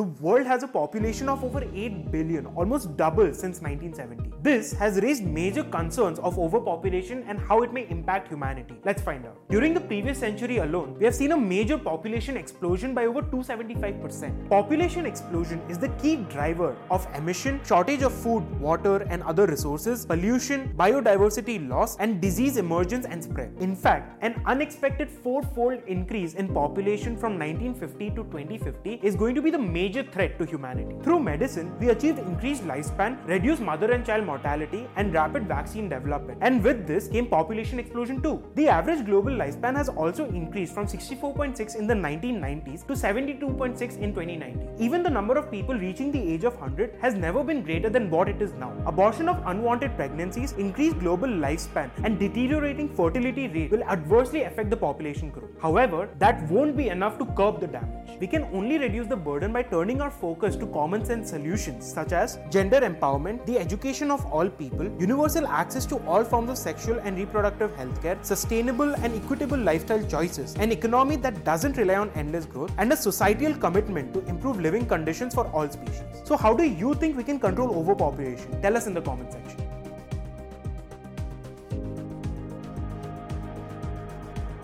The world has a population of over 8 billion, almost double since 1970. This has raised major concerns of overpopulation and how it may impact humanity. Let's find out. During the previous century alone, we have seen a major population explosion by over 275%. Population explosion is the key driver of emission, shortage of food, water and other resources, pollution, biodiversity loss and disease emergence and spread. In fact, an unexpected fourfold increase in population from 1950 to 2050 is going to be the major threat to humanity. Through medicine, we achieved increased lifespan, reduced mother and child mortality and rapid vaccine development. And with this came population explosion too. The average global lifespan has also increased from 64.6 in the 1990s to 72.6 in 2019. Even the number of people reaching the age of 100 has never been greater than what it is now. Abortion of unwanted pregnancies, increased global lifespan and deteriorating fertility rate will adversely affect the population growth. However, that won't be enough to curb the damage. We can only reduce the burden by turning our focus to common sense solutions such as gender empowerment, the education of all people, universal access to all forms of sexual and reproductive health care, sustainable and equitable lifestyle choices, an economy that doesn't rely on endless growth, and a societal commitment to improve living conditions for all species. So how do you think we can control overpopulation? Tell us in the comment section.